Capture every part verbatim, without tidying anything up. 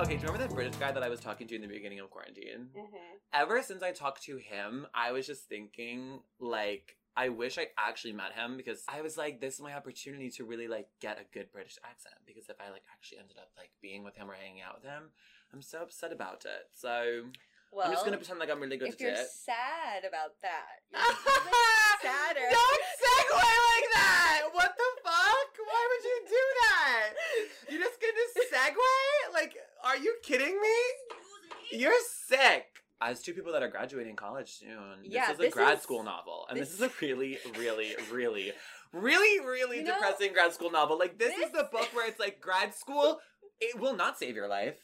Okay, do you remember that British guy that I was talking to in the beginning of quarantine? Mm-hmm. Ever since I talked to him, I was just thinking, like, I wish I actually met him, because I was like, this is my opportunity to really, like, get a good British accent. Because if I, like, actually ended up, like, being with him or hanging out with him, I'm so upset about it. So... Well, I'm just going to pretend like I'm really good at it. If you're sad about that, you're sadder. Don't segue like that! What the fuck? Why would you do that? You're just going to segue? Like, are you kidding me? You're sick. As two people that are graduating college soon, yeah, this is a this grad is, school novel. And this, this is a really, really, really, really, really you know, depressing grad school novel. Like, this, this is the book where it's like, grad school, it will not save your life.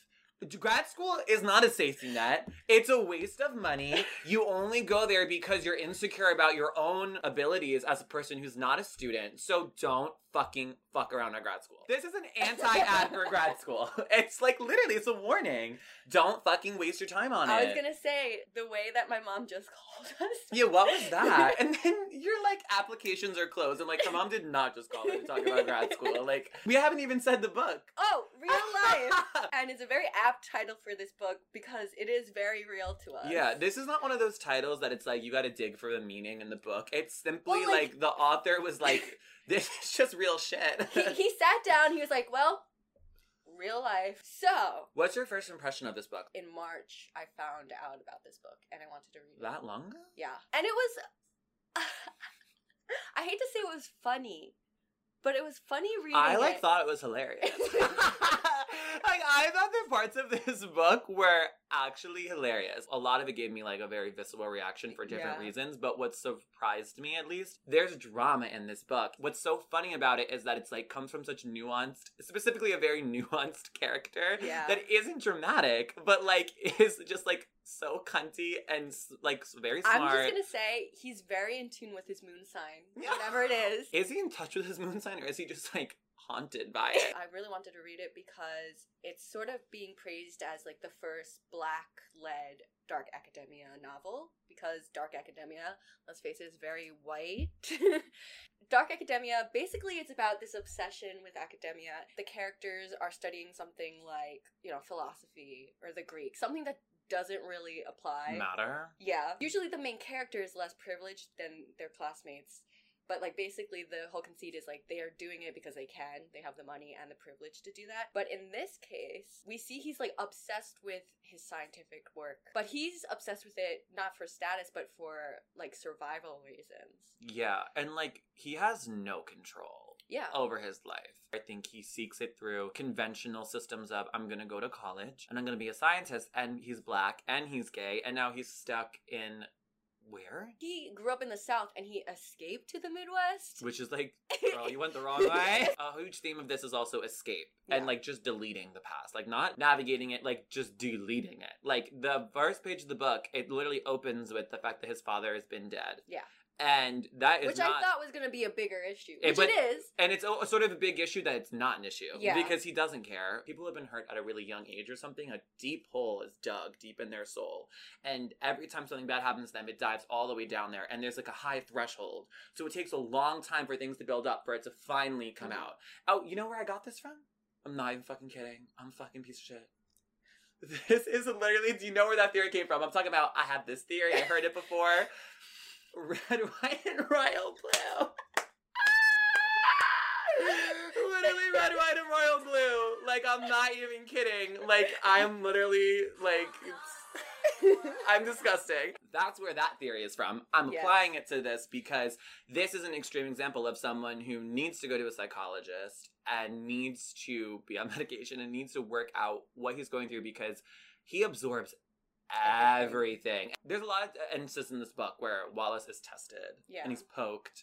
Grad school is not a safety net. It's a waste of money. You only go there because you're insecure about your own abilities as a person who's not a student. So don't fucking fuck around at grad school. This is an anti-ad for grad school. It's like, literally, it's a warning. Don't fucking waste your time on it. I was gonna say, the way that my mom just called us. Yeah, what was that? And then you're like, applications are closed. I'm like, my mom did not just call me to talk about grad school. Like, we haven't even said the book. Oh, real life. And it's a very apt title for this book because it is very real to us. Yeah, this is not one of those titles that it's like, you gotta dig for the meaning in the book. It's simply well, like, like, the author was like, this is just real shit. he, he sat down, he was like, well, real life. So. What's your first impression of this book? In March, I found out about this book, and I wanted to read it. That long ago? Yeah. And it was, uh, I hate to say it was funny, but it was funny reading I, like, it. thought it was hilarious. Like, I thought the parts of this book were actually hilarious. A lot of it gave me, like, a very visceral reaction for different yeah. reasons. But what surprised me, at least, there's drama in this book. What's so funny about it is that it's, like, comes from such nuanced, specifically a very nuanced character yeah. that isn't dramatic, but, like, is just, like, so cunty and, like, very smart. I'm just gonna say, he's very in tune with his moon sign, whatever it is. Is he in touch with his moon sign, or is he just, like... haunted by it? I really wanted to read it because it's sort of being praised as like the first black-led dark academia novel, because dark academia, let's face it, is very white. Dark academia, basically it's about this obsession with academia. The characters are studying something like, you know, philosophy or the Greek, something that doesn't really apply. Matter? Yeah. Usually the main character is less privileged than their classmates. But, like, basically the whole conceit is, like, they are doing it because they can. They have the money and the privilege to do that. But in this case, we see he's, like, obsessed with his scientific work. But he's obsessed with it not for status, but for, like, survival reasons. Yeah. And, like, he has no control yeah. over his life. I think he seeks it through conventional systems of, I'm going to go to college, and I'm going to be a scientist, and he's black, and he's gay, and now he's stuck in... Where? He grew up in the South and he escaped to the Midwest. Which is like, girl, you went the wrong way. A huge theme of this is also escape yeah. and like just deleting the past. Like not navigating it, like just deleting it. Like the first page of the book, it literally opens with the fact that his father has been dead. Yeah. And that is Which not, I thought was going to be a bigger issue. Which but, it is. And it's a, sort of a big issue that it's not an issue. Yeah. Because he doesn't care. People have been hurt at a really young age or something. A deep hole is dug deep in their soul. And every time something bad happens to them, it dives all the way down there. And there's like a high threshold. So it takes a long time for things to build up, for it to finally come mm-hmm. out. Oh, you know where I got this from? I'm not even fucking kidding. I'm a fucking piece of shit. This is literally, do you know where that theory came from? I'm talking about, I have this theory. I heard it before. Red, White, and Royal Blue. Literally Red, White, and Royal Blue. Like, I'm not even kidding. Like, I'm literally, like, I'm disgusting. That's where that theory is from. I'm yes. applying it to this because this is an extreme example of someone who needs to go to a psychologist and needs to be on medication and needs to work out what he's going through because he absorbs everything. There's a lot of instances in this book where Wallace is tested yeah. and he's poked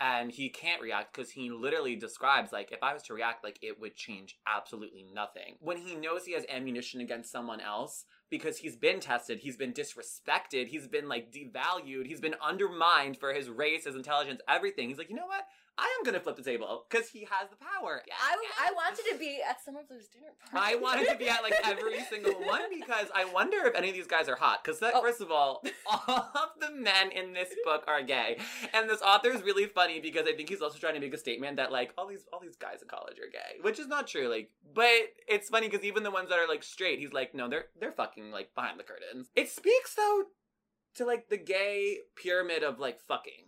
and he can't react because he literally describes, like, if I was to react, like, it would change absolutely nothing. When he knows he has ammunition against someone else because he's been tested, he's been disrespected, he's been, like, devalued, he's been undermined for his race, his intelligence, everything. He's like, you know what? I am gonna flip the table because he has the power. Yes, I, yes. I wanted to be at some of those dinner parties. I wanted to be at like every single one because I wonder if any of these guys are hot. Because oh. first of all, all of the men in this book are gay, and this author is really funny because I think he's also trying to make a statement that like all these all these guys in college are gay, which is not true. Like, but it's funny because even the ones that are like straight, he's like, no, they're they're fucking like behind the curtains. It speaks though to like the gay pyramid of like fucking.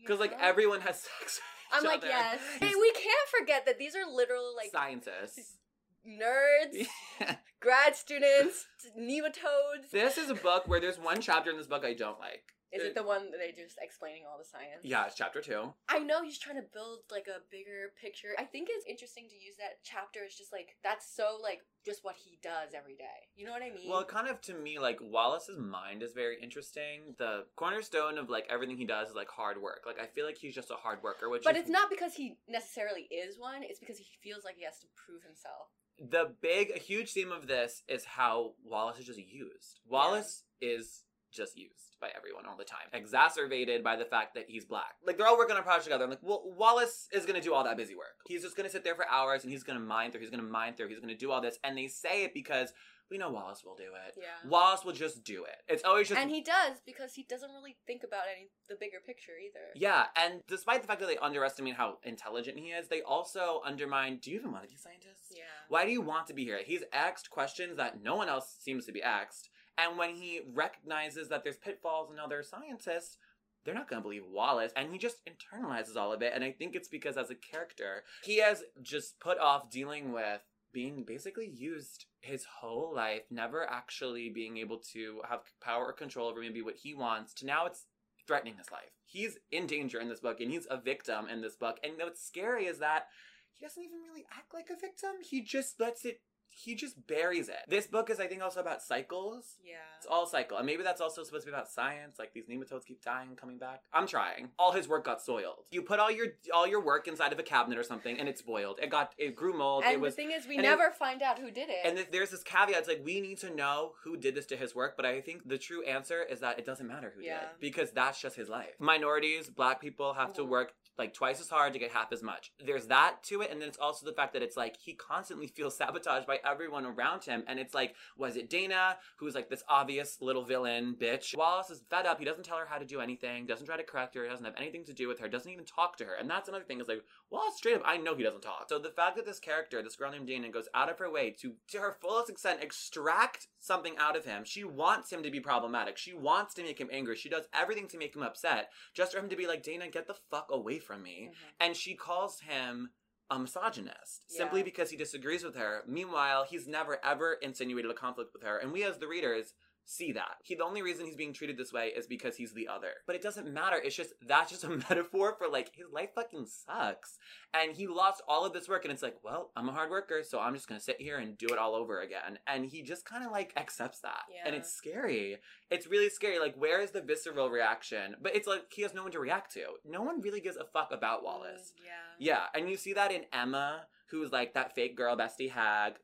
Because, like, everyone has sex with each I'm like, other. Yes. Hey, we can't forget that these are literal, like... scientists. Nerds. Yeah. Grad students. Nematodes. This is a book where there's one chapter in this book I don't like. Is it, it the one that they just explaining all the science? Yeah, it's chapter two. I know he's trying to build, like, a bigger picture. I think it's interesting to use that chapter as just, like, that's so, like, just what he does every day. You know what I mean? Well, kind of to me, like, Wallace's mind is very interesting. The cornerstone of, like, everything he does is, like, hard work. Like, I feel like he's just a hard worker, which But is... it's not because he necessarily is one. It's because he feels like he has to prove himself. The big, a huge theme of this is how Wallace is just used. Wallace yeah. is... just used by everyone all the time. Exacerbated by the fact that he's black. Like, they're all working on a project together. I'm like, well, Wallace is gonna do all that busy work. He's just gonna sit there for hours and he's gonna mind through, he's gonna mind through, he's gonna do all this. And they say it because we know Wallace will do it. Yeah. Wallace will just do it. It's always just... And he does, because he doesn't really think about any the bigger picture either. Yeah, and despite the fact that they underestimate how intelligent he is, they also undermine, do you even want to be a scientist? Yeah. Why do you want to be here? He's asked questions that no one else seems to be asked. And when he recognizes that there's pitfalls and other scientists, they're not going to believe Wallace. And he just internalizes all of it. And I think it's because as a character, he has just put off dealing with being basically used his whole life, never actually being able to have power or control over maybe what he wants, to now it's threatening his life. He's in danger in this book, and he's a victim in this book. And what's scary is that he doesn't even really act like a victim. He just lets it He just buries it. This book is, I think, also about cycles. Yeah. It's all cycle. And maybe that's also supposed to be about science. Like, these nematodes keep dying, coming back. I'm trying. All his work got soiled. You put all your all your work inside of a cabinet or something, and it's spoiled. It got, it grew mold. And it was, the thing is, we never it, find out who did it. And th- there's this caveat. It's like, we need to know who did this to his work. But I think the true answer is that it doesn't matter who yeah. did it. Because that's just his life. Minorities, black people have mm-hmm. to work like twice as hard to get half as much. There's that to it. And then it's also the fact that it's like, he constantly feels sabotaged by everyone around him. And it's like, was it Dana, who's like this obvious little villain bitch? Wallace is fed up. He doesn't tell her how to do anything, doesn't try to correct her, doesn't have anything to do with her, doesn't even talk to her. And that's another thing is like, Wallace straight up, I know he doesn't talk. So the fact that this character, this girl named Dana, goes out of her way to, to her fullest extent, extract something out of him. She wants him to be problematic. She wants to make him angry. She does everything to make him upset, just for him to be like, Dana, get the fuck away from me. Mm-hmm. And she calls him a misogynist, yeah. simply because he disagrees with her. Meanwhile, he's never, ever insinuated a conflict with her. And we as the readers see that. He, the only reason he's being treated this way is because he's the other. But it doesn't matter. It's just, that's just a metaphor for like, his life fucking sucks. And he lost all of this work. And it's like, well, I'm a hard worker, so I'm just going to sit here and do it all over again. And he just kind of like accepts that. Yeah. And it's scary. It's really scary. Like, where is the visceral reaction? But it's like, he has no one to react to. No one really gives a fuck about Wallace. Mm, yeah. Yeah. And you see that in Emma, who's like that fake girl bestie hag.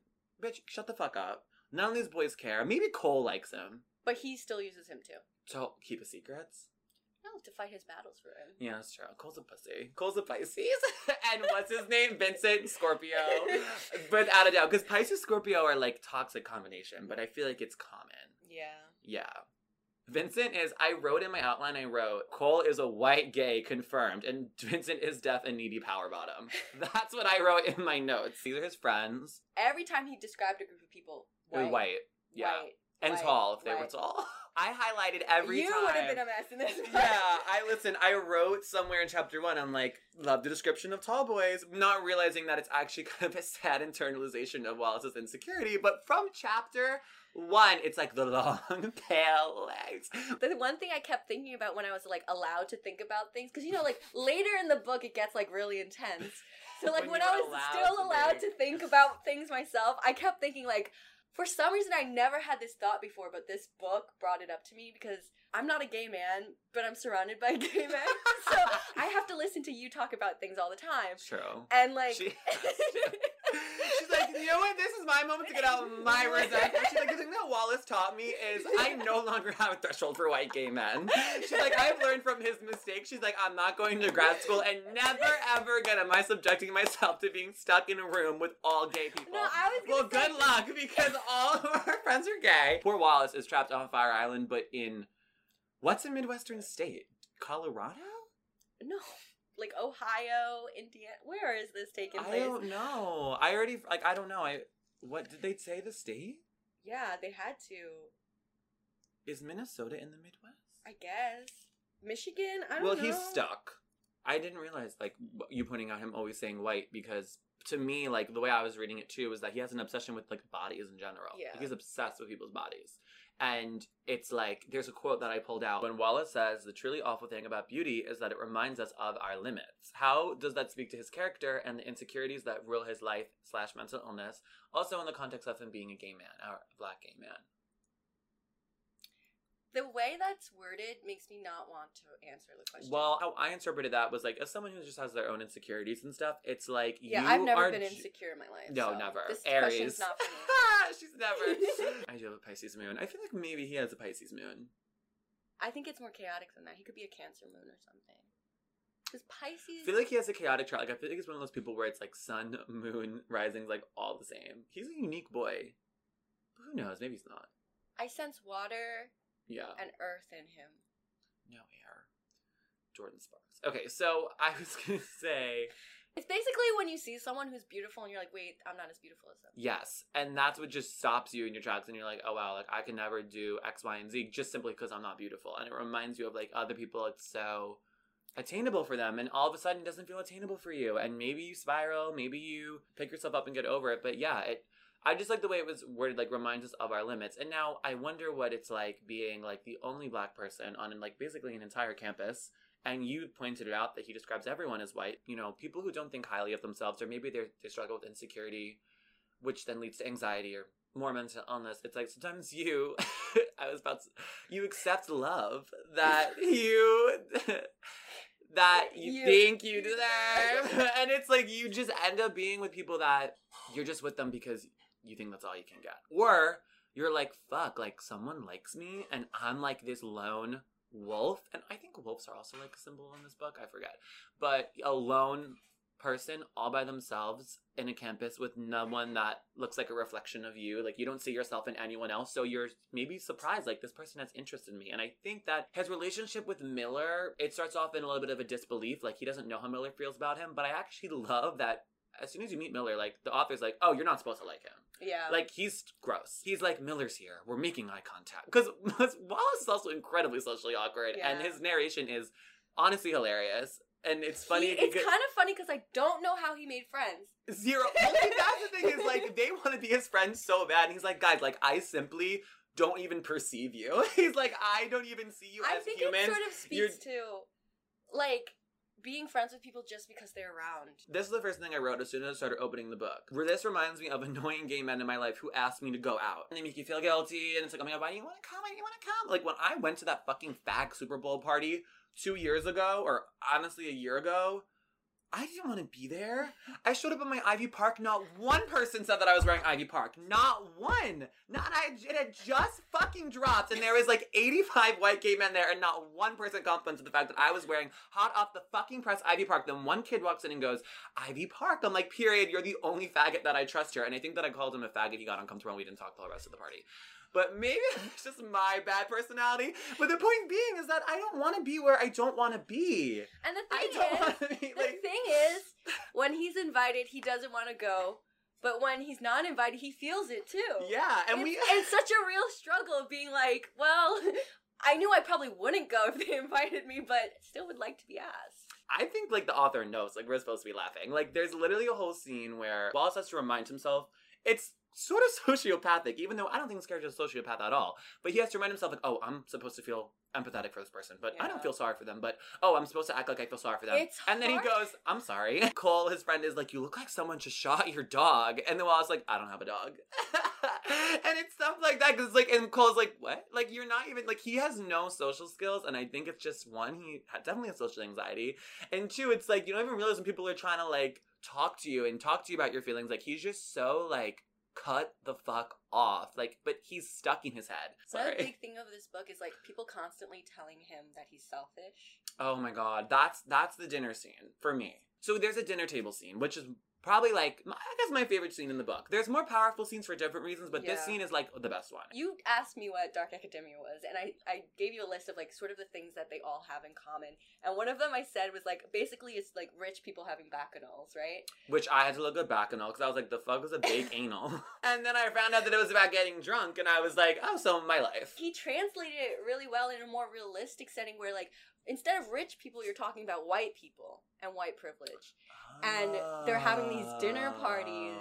Bitch, shut the fuck up. None of these boys care. Maybe Cole likes him. But he still uses him, too. To keep his secrets? No, to fight his battles for him. Yeah, that's true. Cole's a pussy. Cole's a Pisces. And what's his name? Vincent, Scorpio. Without a doubt. Because Pisces, Scorpio are, like, toxic combination. But I feel like it's common. Yeah. Yeah. Vincent is, I wrote in my outline, I wrote, Cole is a white gay, confirmed, and Vincent is deaf and needy power bottom. That's what I wrote in my notes. These are his friends. Every time he described a group of people, white. White, white yeah. White, and white, tall, if they white. were tall. I highlighted every you time. You would have been a mess in this book. Yeah, I, listen, I wrote somewhere in chapter one, I'm like, love the description of tall boys, not realizing that it's actually kind of a sad internalization of Wallace's insecurity, but from chapter one, it's like the long, pale legs. The one thing I kept thinking about when I was, like, allowed to think about things, because, you know, like, later in the book, it gets, like, really intense. So, like, when, when I was allowed still allowed to think about things myself, I kept thinking, like, for some reason, I never had this thought before, but this book brought it up to me because I'm not a gay man, but I'm surrounded by gay men, so I have to listen to you talk about things all the time. True. And, like... She, she's like, you know what? This is my moment to get out my words out. She's like, the thing that Wallace taught me is I no longer have a threshold for white gay men. She's like, I've learned from his mistakes. She's like, I'm not going to grad school, and never, ever again am I subjecting myself to being stuck in a room with all gay people. No, I was gonna Well, say good luck, because all of our friends are gay. Poor Wallace is trapped off of Fire Island, but in... What's a Midwestern state? Colorado? No. Like, Ohio, Indiana. Where is this taking place? I don't know. I already, like, I don't know. I What, did they say the state? Yeah, they had to. Is Minnesota in the Midwest? I guess. Michigan? I don't well, know. Well, he's stuck. I didn't realize, like, you pointing out him always saying white, because to me, like, the way I was reading it, too, was that he has an obsession with, like, bodies in general. Yeah. Like, he's obsessed with people's bodies. And it's like, there's a quote that I pulled out when Wallace says, the truly awful thing about beauty is that it reminds us of our limits. How does that speak to his character and the insecurities that rule his life slash mental illness? Also in the context of him being a gay man, or a black gay man. The way that's worded makes me not want to answer the question. Well, how I interpreted that was like, as someone who just has their own insecurities and stuff, it's like, yeah, you I've never are been insecure in my life. No, so never. This Aries. Question's not for me. She's never. I do have a Pisces moon. I feel like maybe he has a Pisces moon. I think it's more chaotic than that. He could be a Cancer moon or something. Because Pisces... I feel like he has a chaotic chart. Like, I feel like he's one of those people where it's like sun, moon, rising's like all the same. He's a unique boy. But who knows? Maybe he's not. I sense water... Yeah. And earth in him. No air. Jordan Sparks. Okay, so I was going to say... It's basically when you see someone who's beautiful and you're like, wait, I'm not as beautiful as them. Yes, and that's what just stops you in your tracks and you're like, oh wow, like I can never do X, Y, and Z just simply because I'm not beautiful. And it reminds you of like other people, it's so attainable for them and all of a sudden it doesn't feel attainable for you. And maybe you spiral, maybe you pick yourself up and get over it, but yeah, it... I just like the way it was worded, like, reminds us of our limits. And now I wonder what it's like being, like, the only black person on, like, basically an entire campus. And you pointed it out that he describes everyone as white. You know, people who don't think highly of themselves, or maybe they're, they struggle with insecurity, which then leads to anxiety or more mental illness. It's like, sometimes you, I was about to, you accept love that you... that you, you think you deserve. And it's like, you just end up being with people that you're just with them because you think that's all you can get. Or you're like, fuck, like someone likes me and I'm like this lone wolf. And I think wolves are also like a symbol in this book. I forget. But a lone person all by themselves in a campus with no one that looks like a reflection of you. Like you don't see yourself in anyone else. So you're maybe surprised, like this person has interest in me. And I think that his relationship with Miller, it starts off in a little bit of a disbelief. Like he doesn't know how Miller feels about him. But I actually love that as soon as you meet Miller, like, the author's like, oh, you're not supposed to like him. Yeah. Like, he's gross. He's like, Miller's here. We're making eye contact. Because Wallace is also incredibly socially awkward, yeah. And his narration is honestly hilarious. And it's funny. He, it's kind of funny because I don't know how he made friends. Zero. Well, see, that's the thing is, like, they want to be his friends so bad. And he's like, guys, like, I simply... don't even perceive you. He's like, I don't even see you I as human. I think it sort of speaks You're... to, like, being friends with people just because they're around. This is the first thing I wrote as soon as I started opening the book. Where this reminds me of annoying gay men in my life who asked me to go out. And they make you feel guilty. And it's like, oh my God, why do you want to come? Why do you want to come? Like, when I went to that fucking fag Super Bowl party two years ago, or honestly a year ago, I didn't want to be there. I showed up at my Ivy Park. Not one person said that I was wearing Ivy Park. Not one. Not I. It had just fucking dropped, and there was like eighty-five white gay men there, and not one person complimented the fact that I was wearing hot off the fucking press Ivy Park. Then one kid walks in and goes, "Ivy Park." I'm like, period. You're the only faggot that I trust here, and I think that I called him a faggot. He got uncomfortable, and we didn't talk the whole rest of the party. But maybe it's just my bad personality. But the point being is that I don't want to be where I don't want to be. And the thing I don't is, be, like... the thing is, when he's invited, he doesn't want to go. But when he's not invited, he feels it too. Yeah, and it's, we it's such a real struggle of being like, well, I knew I probably wouldn't go if they invited me, but still would like to be asked. I think like the author knows, like we're supposed to be laughing. Like there's literally a whole scene where Wallace has to remind himself it's sort of sociopathic, even though I don't think this character is a sociopath at all. But he has to remind himself, like, oh, I'm supposed to feel empathetic for this person, but yeah. I don't feel sorry for them, but oh, I'm supposed to act like I feel sorry for them. It's and hard. Then he goes, I'm sorry. Cole, his friend, is like, you look like someone just shot your dog. And then Wallace's like, I don't have a dog. And it's stuff like that, because like, and Cole's like, what? Like, you're not even, like, he has no social skills, and I think it's just, one, he definitely has social anxiety, and two, it's like, you don't even realize when people are trying to, like, talk to you and talk to you about your feelings, like, he's just so, like, cut the fuck off. Like, but he's stuck in his head. Sorry. Another big thing of this book is, like, people constantly telling him that he's selfish. Oh my god, that's that's the dinner scene for me. So there's a dinner table scene, which is probably, like, my, I guess my favorite scene in the book. There's more powerful scenes for different reasons, but yeah. This scene is, like, the best one. You asked me what Dark Academia was, and I, I gave you a list of, like, sort of the things that they all have in common. And one of them I said was, like, basically it's, like, rich people having bacchanals, right? Which I had to look at bacchanal, because I was like, the fuck is a big anal? And then I found out that it was about getting drunk, and I was like, oh, so my life. He translated it really well in a more realistic setting where, like, instead of rich people, you're talking about white people and white privilege. And they're having these dinner parties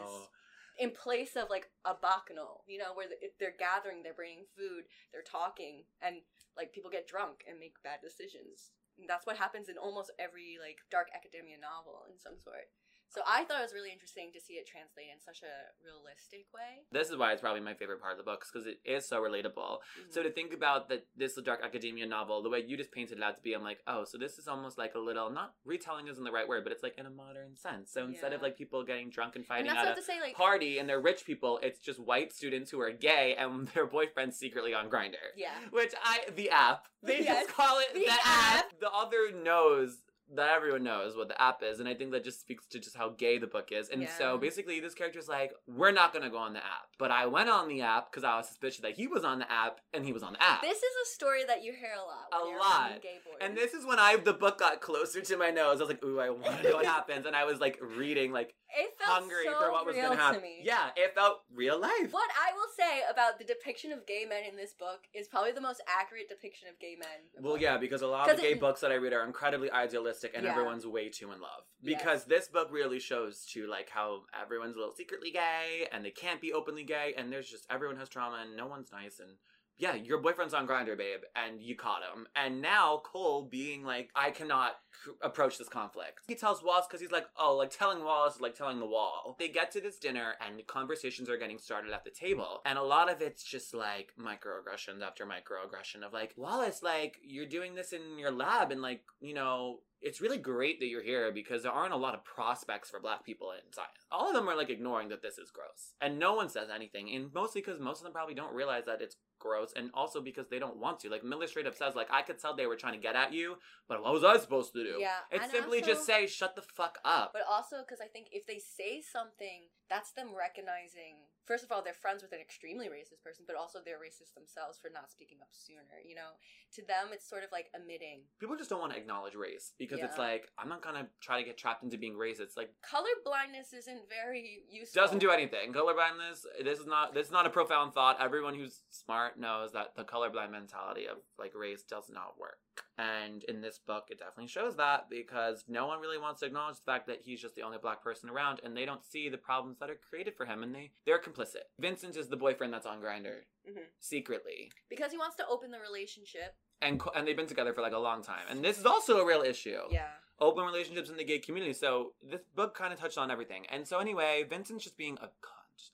in place of, like, a bacchanal, you know, where they're gathering, they're bringing food, they're talking, and, like, people get drunk and make bad decisions. And that's what happens in almost every, like, Dark Academia novel in some sort. So I thought it was really interesting to see it translated in such a realistic way. This is why it's probably my favorite part of the book, because it is so relatable. Mm-hmm. So to think about that, this Dark Academia novel, the way you just painted it out to be, I'm like, oh, so this is almost like a little, not retelling isn't the right word, but it's like in a modern sense. So instead yeah. of like people getting drunk and fighting and at a say, like, party and they're rich people, it's just white students who are gay and their boyfriend's secretly on Grindr. Yeah. Which I, the app, they yes. just call it the, the app. app. The author knows that everyone knows what the app is, and I think that just speaks to just how gay the book is. And yeah. so basically this character's like, we're not gonna go on the app, but I went on the app because I was suspicious that he was on the app, and he was on the app. This is a story that you hear a lot a lot gay boys. And this is when I the book got closer to my nose. I was like, ooh, I want to know what happens. And I was like reading, like, it felt hungry so for what was gonna happen to me. Yeah, it felt real life. What I will say about the depiction of gay men in this book is probably the most accurate depiction of gay men. Well, yeah, because a lot of the gay it, books that I read are incredibly idealistic. And yeah. everyone's way too in love. Because yes. this book really shows to, like, how everyone's a little secretly gay, and they can't be openly gay, and there's just, everyone has trauma, and no one's nice, and yeah, your boyfriend's on Grindr, babe, and you caught him. And now Cole being like, I cannot approach this conflict. He tells Wallace because he's like, oh, like telling Wallace is like telling the wall. They get to this dinner and conversations are getting started at the table. And a lot of it's just like microaggressions after microaggression of like, Wallace, like, you're doing this in your lab and, like, you know, it's really great that you're here because there aren't a lot of prospects for black people in science. All of them are, like, ignoring that this is gross. And no one says anything. And mostly because most of them probably don't realize that it's gross, and also because they don't want to. Like, Miller straight up says, like, I could tell they were trying to get at you, but what was I supposed to do? Yeah, it's simply also, just say, shut the fuck up. But also, because I think if they say something, that's them recognizing, first of all, they're friends with an extremely racist person, but also they're racist themselves for not speaking up sooner, you know? To them, it's sort of like omitting. People just don't want to acknowledge race, because yeah. it's like, I'm not gonna try to get trapped into being racist. Like, color blindness isn't very useful. Doesn't do anything. Color blindness, this is not, this is not a profound thought. Everyone who's smart knows that the colorblind mentality of, like, race does not work. And in this book, it definitely shows that, because no one really wants to acknowledge the fact that he's just the only black person around, and they don't see the problems that are created for him, and they, they're complicit. Vincent is the boyfriend that's on Grindr, mm-hmm. secretly. Because he wants to open the relationship. And and they've been together for, like, a long time. And this is also a real issue. Yeah. Open relationships in the gay community. So this book kind of touched on everything. And so anyway, Vincent's just being a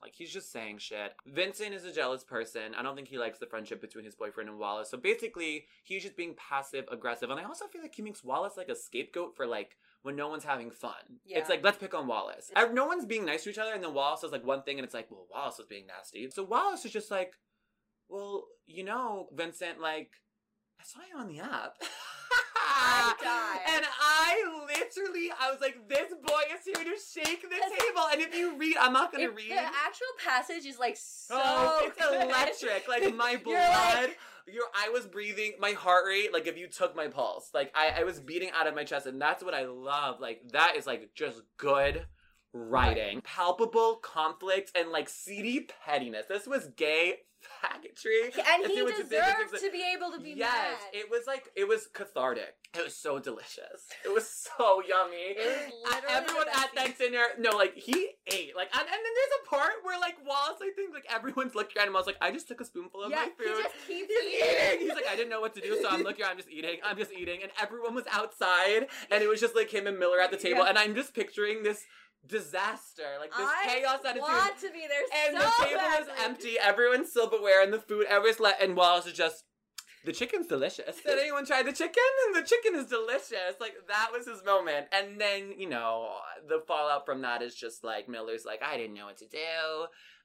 like, he's just saying shit. Vincent is a jealous person. I don't think he likes the friendship between his boyfriend and Wallace. So basically, he's just being passive-aggressive. And I also feel like he makes Wallace, like, a scapegoat for, like, when no one's having fun. Yeah. It's like, let's pick on Wallace. I, no one's being nice to each other, and then Wallace says, like, one thing, and it's like, well, Wallace was being nasty. So Wallace is just like, well, you know, Vincent, like, I saw you on the app. I died. And I literally, I was like, this boy is here to shake the table. And if you read, I'm not going to read. The actual passage is, like, so oh, it's electric. Like, my blood. Your, I was breathing, my heart rate, like, if you took my pulse. Like, I, I was beating out of my chest. And that's what I love. Like, that is, like, just good writing. Right. Palpable conflict and like seedy pettiness. This was gay faggotry. And if he deserved big, like, to be able to be yes, mad. Yes, it was like, it was cathartic. It was so delicious. It was so yummy. It was literally everyone at that dinner, no, like, he ate. Like, and, and then there's a part where, like, Wallace, I think, like, everyone's looking at him. I was like, I just took a spoonful of yeah, my food. Yeah, he just keeps He's eating. eating. He's like, I didn't know what to do, so I'm looking, I'm just eating. I'm just eating. And everyone was outside, and it was just, like, him and Miller at the table. Yeah. And I'm just picturing this disaster, like this I chaos that is want to be there, and so the table badly. Is empty, everyone's silverware and the food, everyone's let, and Wallace is just, the chicken's delicious. Did anyone try the chicken? And the chicken is delicious. Like, that was his moment. And then, you know, the fallout from that is just like, Miller's like, I didn't know what to do,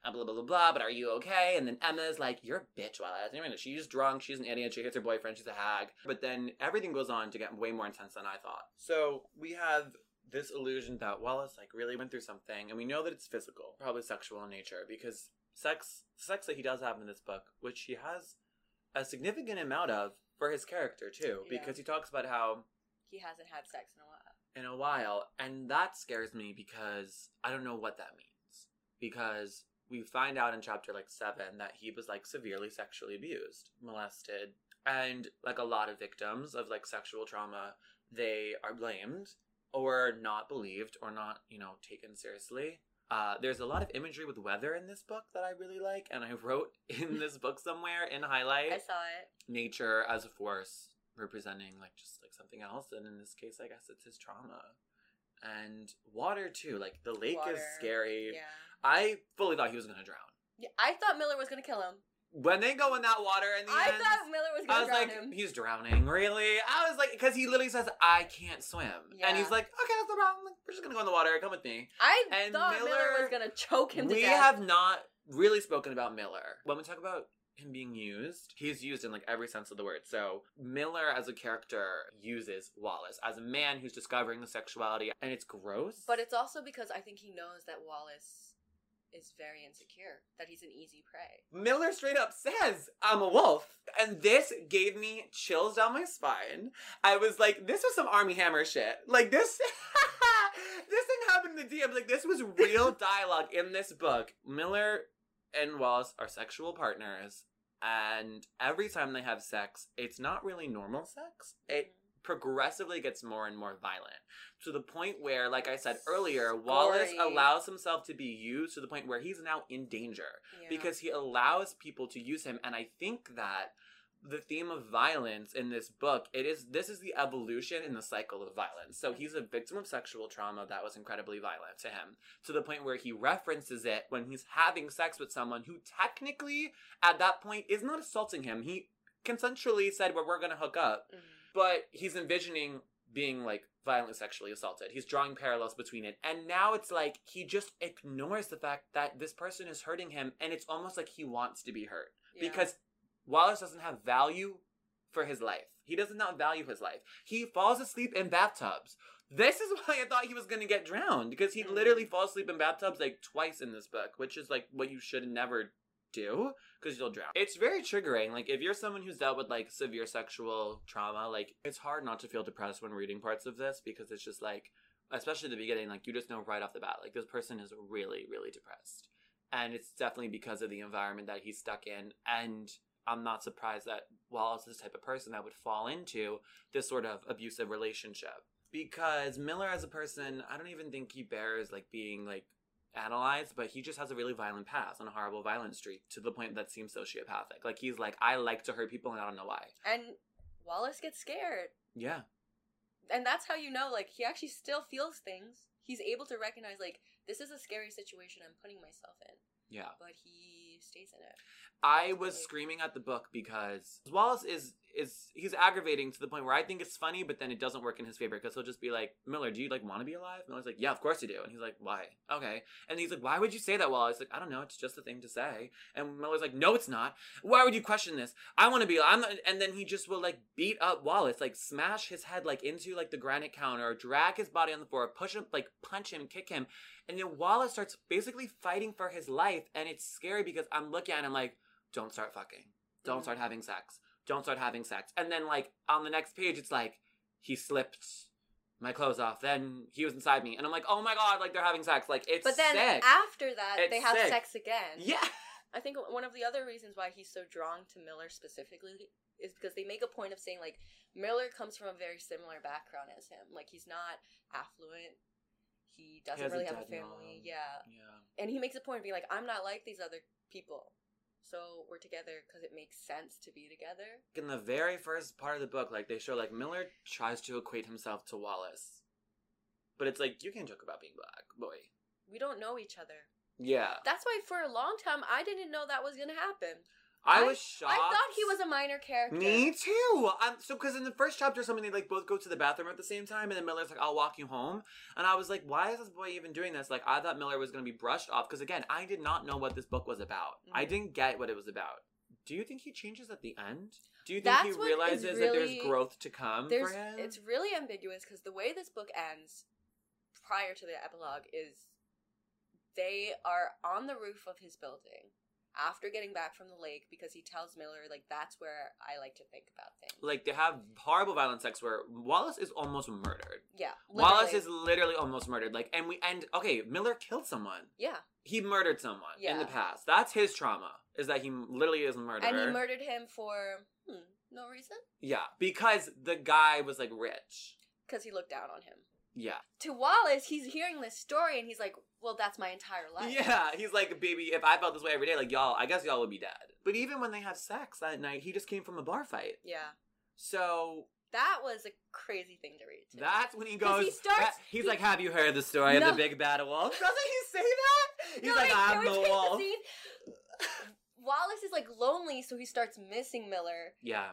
blah, blah, blah, blah, but are you okay? And then Emma's like, you're a bitch, Wallace. I mean, she's drunk, she's an idiot, she hits her boyfriend, she's a hag. But then everything goes on to get way more intense than I thought. So we have this illusion that Wallace, like, really went through something, and we know that it's physical, probably sexual in nature, because sex, sex that he does have in this book, which he has a significant amount of for his character, too, yeah. because he talks about how he hasn't had sex in a while. In a while, and that scares me because I don't know what that means, because we find out in chapter, like, seven that he was, like, severely sexually abused, molested, and, like, a lot of victims of, like, sexual trauma, they are blamed or not believed, or not, you know, taken seriously. Uh, there's a lot of imagery with weather in this book that I really like, and I wrote in this book somewhere in highlight. I saw it. Nature as a force representing, like, just, like, something else, and in this case, I guess it's his trauma. And water, too. Like, the lake water. Is scary. Yeah. I fully thought he was going to drown. Yeah, I thought Miller was going to kill him. When they go in that water in the I end, thought Miller was going to drown like, him. I was like, he's drowning, really? I was like, because he literally says, I can't swim. Yeah. And he's like, okay, that's no problem. We're just going to go in the water. Come with me. I and thought Miller, Miller was going to choke him to death. We have not really spoken about Miller. When we talk about him being used, he's used in, like, every sense of the word. So Miller as a character uses Wallace as a man who's discovering the sexuality. And it's gross. But it's also because I think he knows that Wallace is very insecure, that he's an easy prey. Miller straight up says, I'm a wolf. And this gave me chills down my spine. I was like, this was some Armie Hammer shit. Like, this, this thing happened in the D Ms. Like, this was real dialogue in this book. Miller and Wallace are sexual partners, and every time they have sex, it's not really normal sex. It progressively gets more and more violent, to the point where, like I said earlier, Story. Wallace allows himself to be used to the point where he's now in danger yeah. because he allows people to use him. And I think that the theme of violence in this book, it is this is the evolution in the cycle of violence. So he's a victim of sexual trauma that was incredibly violent to him, to the point where he references it when he's having sex with someone who technically at that point is not assaulting him. He consensually said, well, we're going to hook up. Mm-hmm. But he's envisioning being, like, violently sexually assaulted. He's drawing parallels between it. And now it's like he just ignores the fact that this person is hurting him, and it's almost like he wants to be hurt. Yeah. Because Wallace doesn't have value for his life. He does not value his life. He falls asleep in bathtubs. This is why I thought he was going to get drowned, because he literally falls asleep in bathtubs, like, twice in this book, which is, like, what you should never do, because you'll drown. It's very triggering. Like, if you're someone who's dealt with, like, severe sexual trauma, like, it's hard not to feel depressed when reading parts of this, because it's just like, especially at the beginning, like, you just know right off the bat, like, this person is really, really depressed. And it's definitely because of the environment that he's stuck in. And I'm not surprised that Wallace is the type of person that would fall into this sort of abusive relationship. Because Miller as a person, I don't even think he bears, like, being, like, analyzed, but he just has a really violent past and a horrible violent streak, to the point that seems sociopathic. Like, he's like, I like to hurt people and I don't know why. And Wallace gets scared. Yeah. And that's how you know, like, he actually still feels things. He's able to recognize, like, this is a scary situation I'm putting myself in. Yeah. But he stays in it. I was screaming at the book because Wallace is, is he's aggravating to the point where I think it's funny, but then it doesn't work in his favor, because he'll just be like, Miller, do you, like, want to be alive? Miller's like, yeah, of course you do. And he's like, why? Okay. And he's like, why would you say that, Wallace? Like, I don't know. It's just a thing to say. And Miller's like, no, it's not. Why would you question this? I want to be alive. I'm not. And then he just will, like, beat up Wallace, like, smash his head, like, into, like, the granite counter, drag his body on the floor, push him, like, punch him, kick him. And then Wallace starts basically fighting for his life. And it's scary because I'm looking at him like, don't start fucking. Don't mm-hmm. start having sex. Don't start having sex. And then, like, on the next page, it's like, he slipped my clothes off. Then he was inside me. And I'm like, oh my God, like they're having sex. Like it's sick. But then sick. after that, it's they have sick. sex again. Yeah. I think one of the other reasons why he's so drawn to Miller specifically is because they make a point of saying, like, Miller comes from a very similar background as him. Like, he's not affluent. He doesn't he really a have a family. Yeah. yeah. And he makes a point of being like, I'm not like these other people. So we're together because it makes sense to be together. In the very first part of the book, like, they show, like, Miller tries to equate himself to Wallace. But it's like, you can't joke about being black, boy. We don't know each other. Yeah. That's why for a long time, I didn't know that was going to happen. I, I was shocked. I thought he was a minor character. Me too. Um, so, because in the first chapter, something they, like, both go to the bathroom at the same time, and then Miller's like, I'll walk you home. And I was like, why is this boy even doing this? Like, I thought Miller was going to be brushed off. Because, again, I did not know what this book was about. Mm-hmm. I didn't get what it was about. Do you think he changes at the end? Do you think That's he realizes really, that there's growth to come for him? It's really ambiguous, because the way this book ends, prior to the epilogue, is they are on the roof of his building. After getting back from the lake, because he tells Miller, like, that's where I like to think about things. Like, they have horrible violent sex where Wallace is almost murdered. Yeah. Literally. Wallace is literally almost murdered. Like, and we end, okay, Miller killed someone. Yeah. He murdered someone yeah. in the past. That's his trauma, is that he literally is a murderer. And he murdered him for, hmm, no reason? Yeah, because the guy was, like, rich. Because he looked down on him. Yeah. To Wallace, he's hearing this story, and he's like, well, that's my entire life. Yeah, he's like, baby, if I felt this way every day, like, y'all, I guess y'all would be dead. But even when they have sex that night, he just came from a bar fight. Yeah. So... that was a crazy thing to read, too. That's when he goes... He starts, he's he, like, have you heard the story no. of the big bad wolf? Doesn't he say that? He's no, like, I'm the wolf. Wallace is, like, lonely, so he starts missing Miller. Yeah.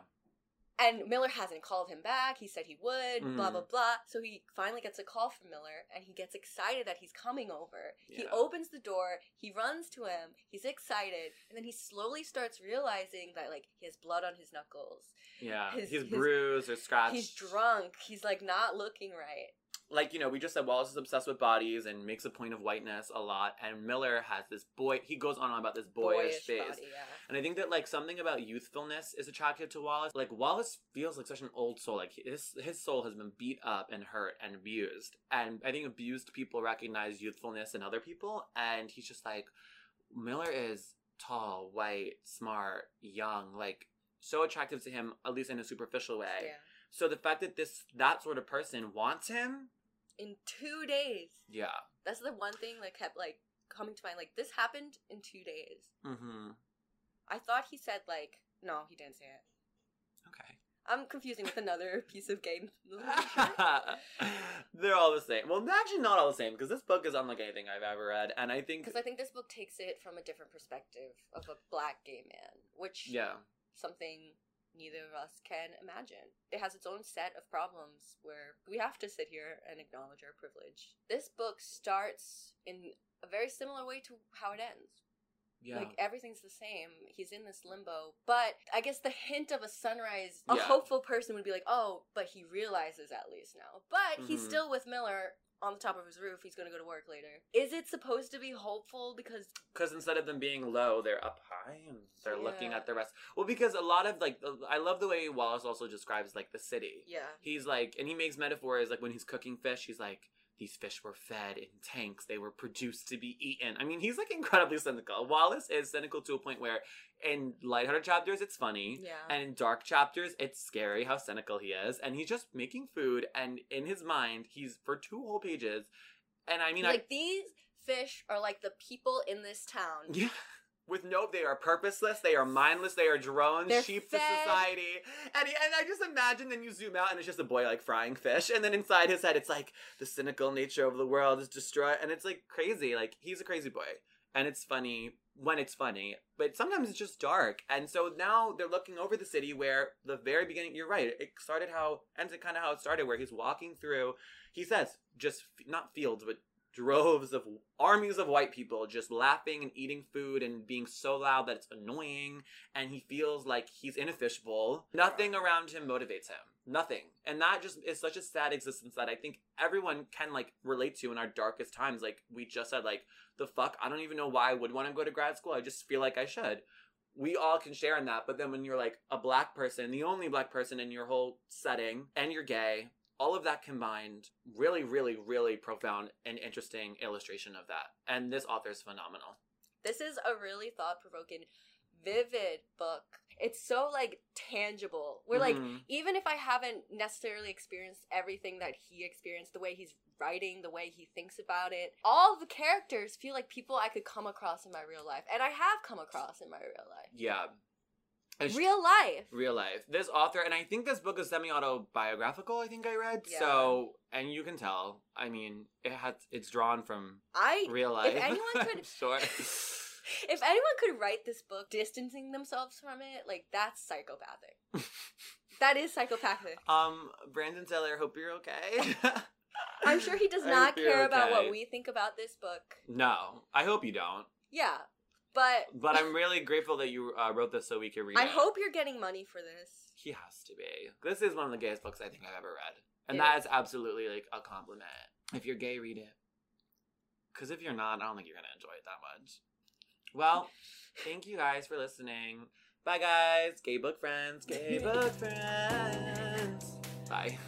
And Miller hasn't called him back. He said he would, mm. blah, blah, blah. So he finally gets a call from Miller, and he gets excited that he's coming over. Yeah. He opens the door. He runs to him. He's excited. And then he slowly starts realizing that, like, he has blood on his knuckles. Yeah, his, he's his, bruised or scratched. He's drunk. He's, like, not looking right. Like, you know, we just said Wallace is obsessed with bodies and makes a point of whiteness a lot. And Miller has this boy. He goes on and on about this boyish, boyish face. Body, yeah. And I think that, like, something about youthfulness is attractive to Wallace. Like, Wallace feels like such an old soul. Like, his, his soul has been beat up and hurt and abused. And I think abused people recognize youthfulness in other people. And he's just like, Miller is tall, white, smart, young. Like, so attractive to him, at least in a superficial way. Yeah. So the fact that this that sort of person wants him... in two days. Yeah. That's the one thing that kept, like, coming to mind. Like, this happened in two days. Mm-hmm. I thought he said, like... no, he didn't say it. Okay. I'm confusing with another piece of game. They're all the same. Well, they're actually not all the same, because this book is unlike anything I've ever read, and I think... because I think this book takes it from a different perspective of a black gay man, which... yeah. Something... neither of us can imagine. It has its own set of problems where we have to sit here and acknowledge our privilege. This book starts in a very similar way to how it ends. Yeah. Like, everything's the same. He's in this limbo. But I guess the hint of a sunrise, a yeah. hopeful person would be like, oh, but he realizes at least now. But mm-hmm. he's still with Miller on the top of his roof. He's going to go to work later. Is it supposed to be hopeful because... because instead of them being low, they're up high and they're yeah. looking at the rest. Well, because a lot of, like, I love the way Wallace also describes, like, the city. Yeah. He's like, and he makes metaphors, like, when he's cooking fish, he's like, these fish were fed in tanks. They were produced to be eaten. I mean, he's, like, incredibly cynical. Wallace is cynical to a point where in lighthearted chapters, it's funny. Yeah. And in dark chapters, it's scary how cynical he is. And he's just making food. And in his mind, he's for two whole pages. And I mean, like, I, these fish are like the people in this town. Yeah. With no, they are purposeless, they are mindless, they are drones, they're sheep fed. To society. And he, and I just imagine then you zoom out and it's just a boy, like, frying fish. And then inside his head, it's like, the cynical nature of the world is destroyed. And it's, like, crazy. Like, he's a crazy boy. And it's funny when it's funny. But sometimes it's just dark. And so now they're looking over the city where the very beginning, you're right, it started how, ends it kind of how it started, where he's walking through, he says, just, not fields, but droves of armies of white people just laughing and eating food and being so loud that it's annoying, and he feels like he's in a fishbowl. Nothing around him motivates him. Nothing. And that just is such a sad existence that I think everyone can, like, relate to in our darkest times. Like, we just said, like, the fuck, I don't even know why I would want to go to grad school. I just feel like I should. We all can share in that, but then when you're, like, a black person, the only black person in your whole setting, and you're gay... all of that combined, really, really, really profound and interesting illustration of that. And this author is phenomenal. This is a really thought-provoking, vivid book. It's so, like, tangible. We're mm-hmm. like, even if I haven't necessarily experienced everything that he experienced, the way he's writing, the way he thinks about it, all the characters feel like people I could come across in my real life. And I have come across in my real life. Yeah. She, real life. Real life. This author, and I think this book is semi-autobiographical, I think I read. Yeah. So, and you can tell. I mean, it has, it's drawn from I, real life. If anyone could, I'm sure. If anyone could write this book distancing themselves from it, like, that's psychopathic. That is psychopathic. Um, Brandon Zeller, hope you're okay. I'm sure he does not care okay. about what we think about this book. No. I hope you don't. Yeah. But but I'm really grateful that you uh, wrote this so we could read I it. I hope you're getting money for this. He has to be. This is one of the gayest books I think I've ever read. And yeah. that is absolutely, like, a compliment. If you're gay, read it. Because if you're not, I don't think you're going to enjoy it that much. Well, thank you guys for listening. Bye, guys. Gay book friends. Gay book friends. Bye.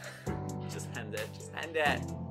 Just end it. Just end it.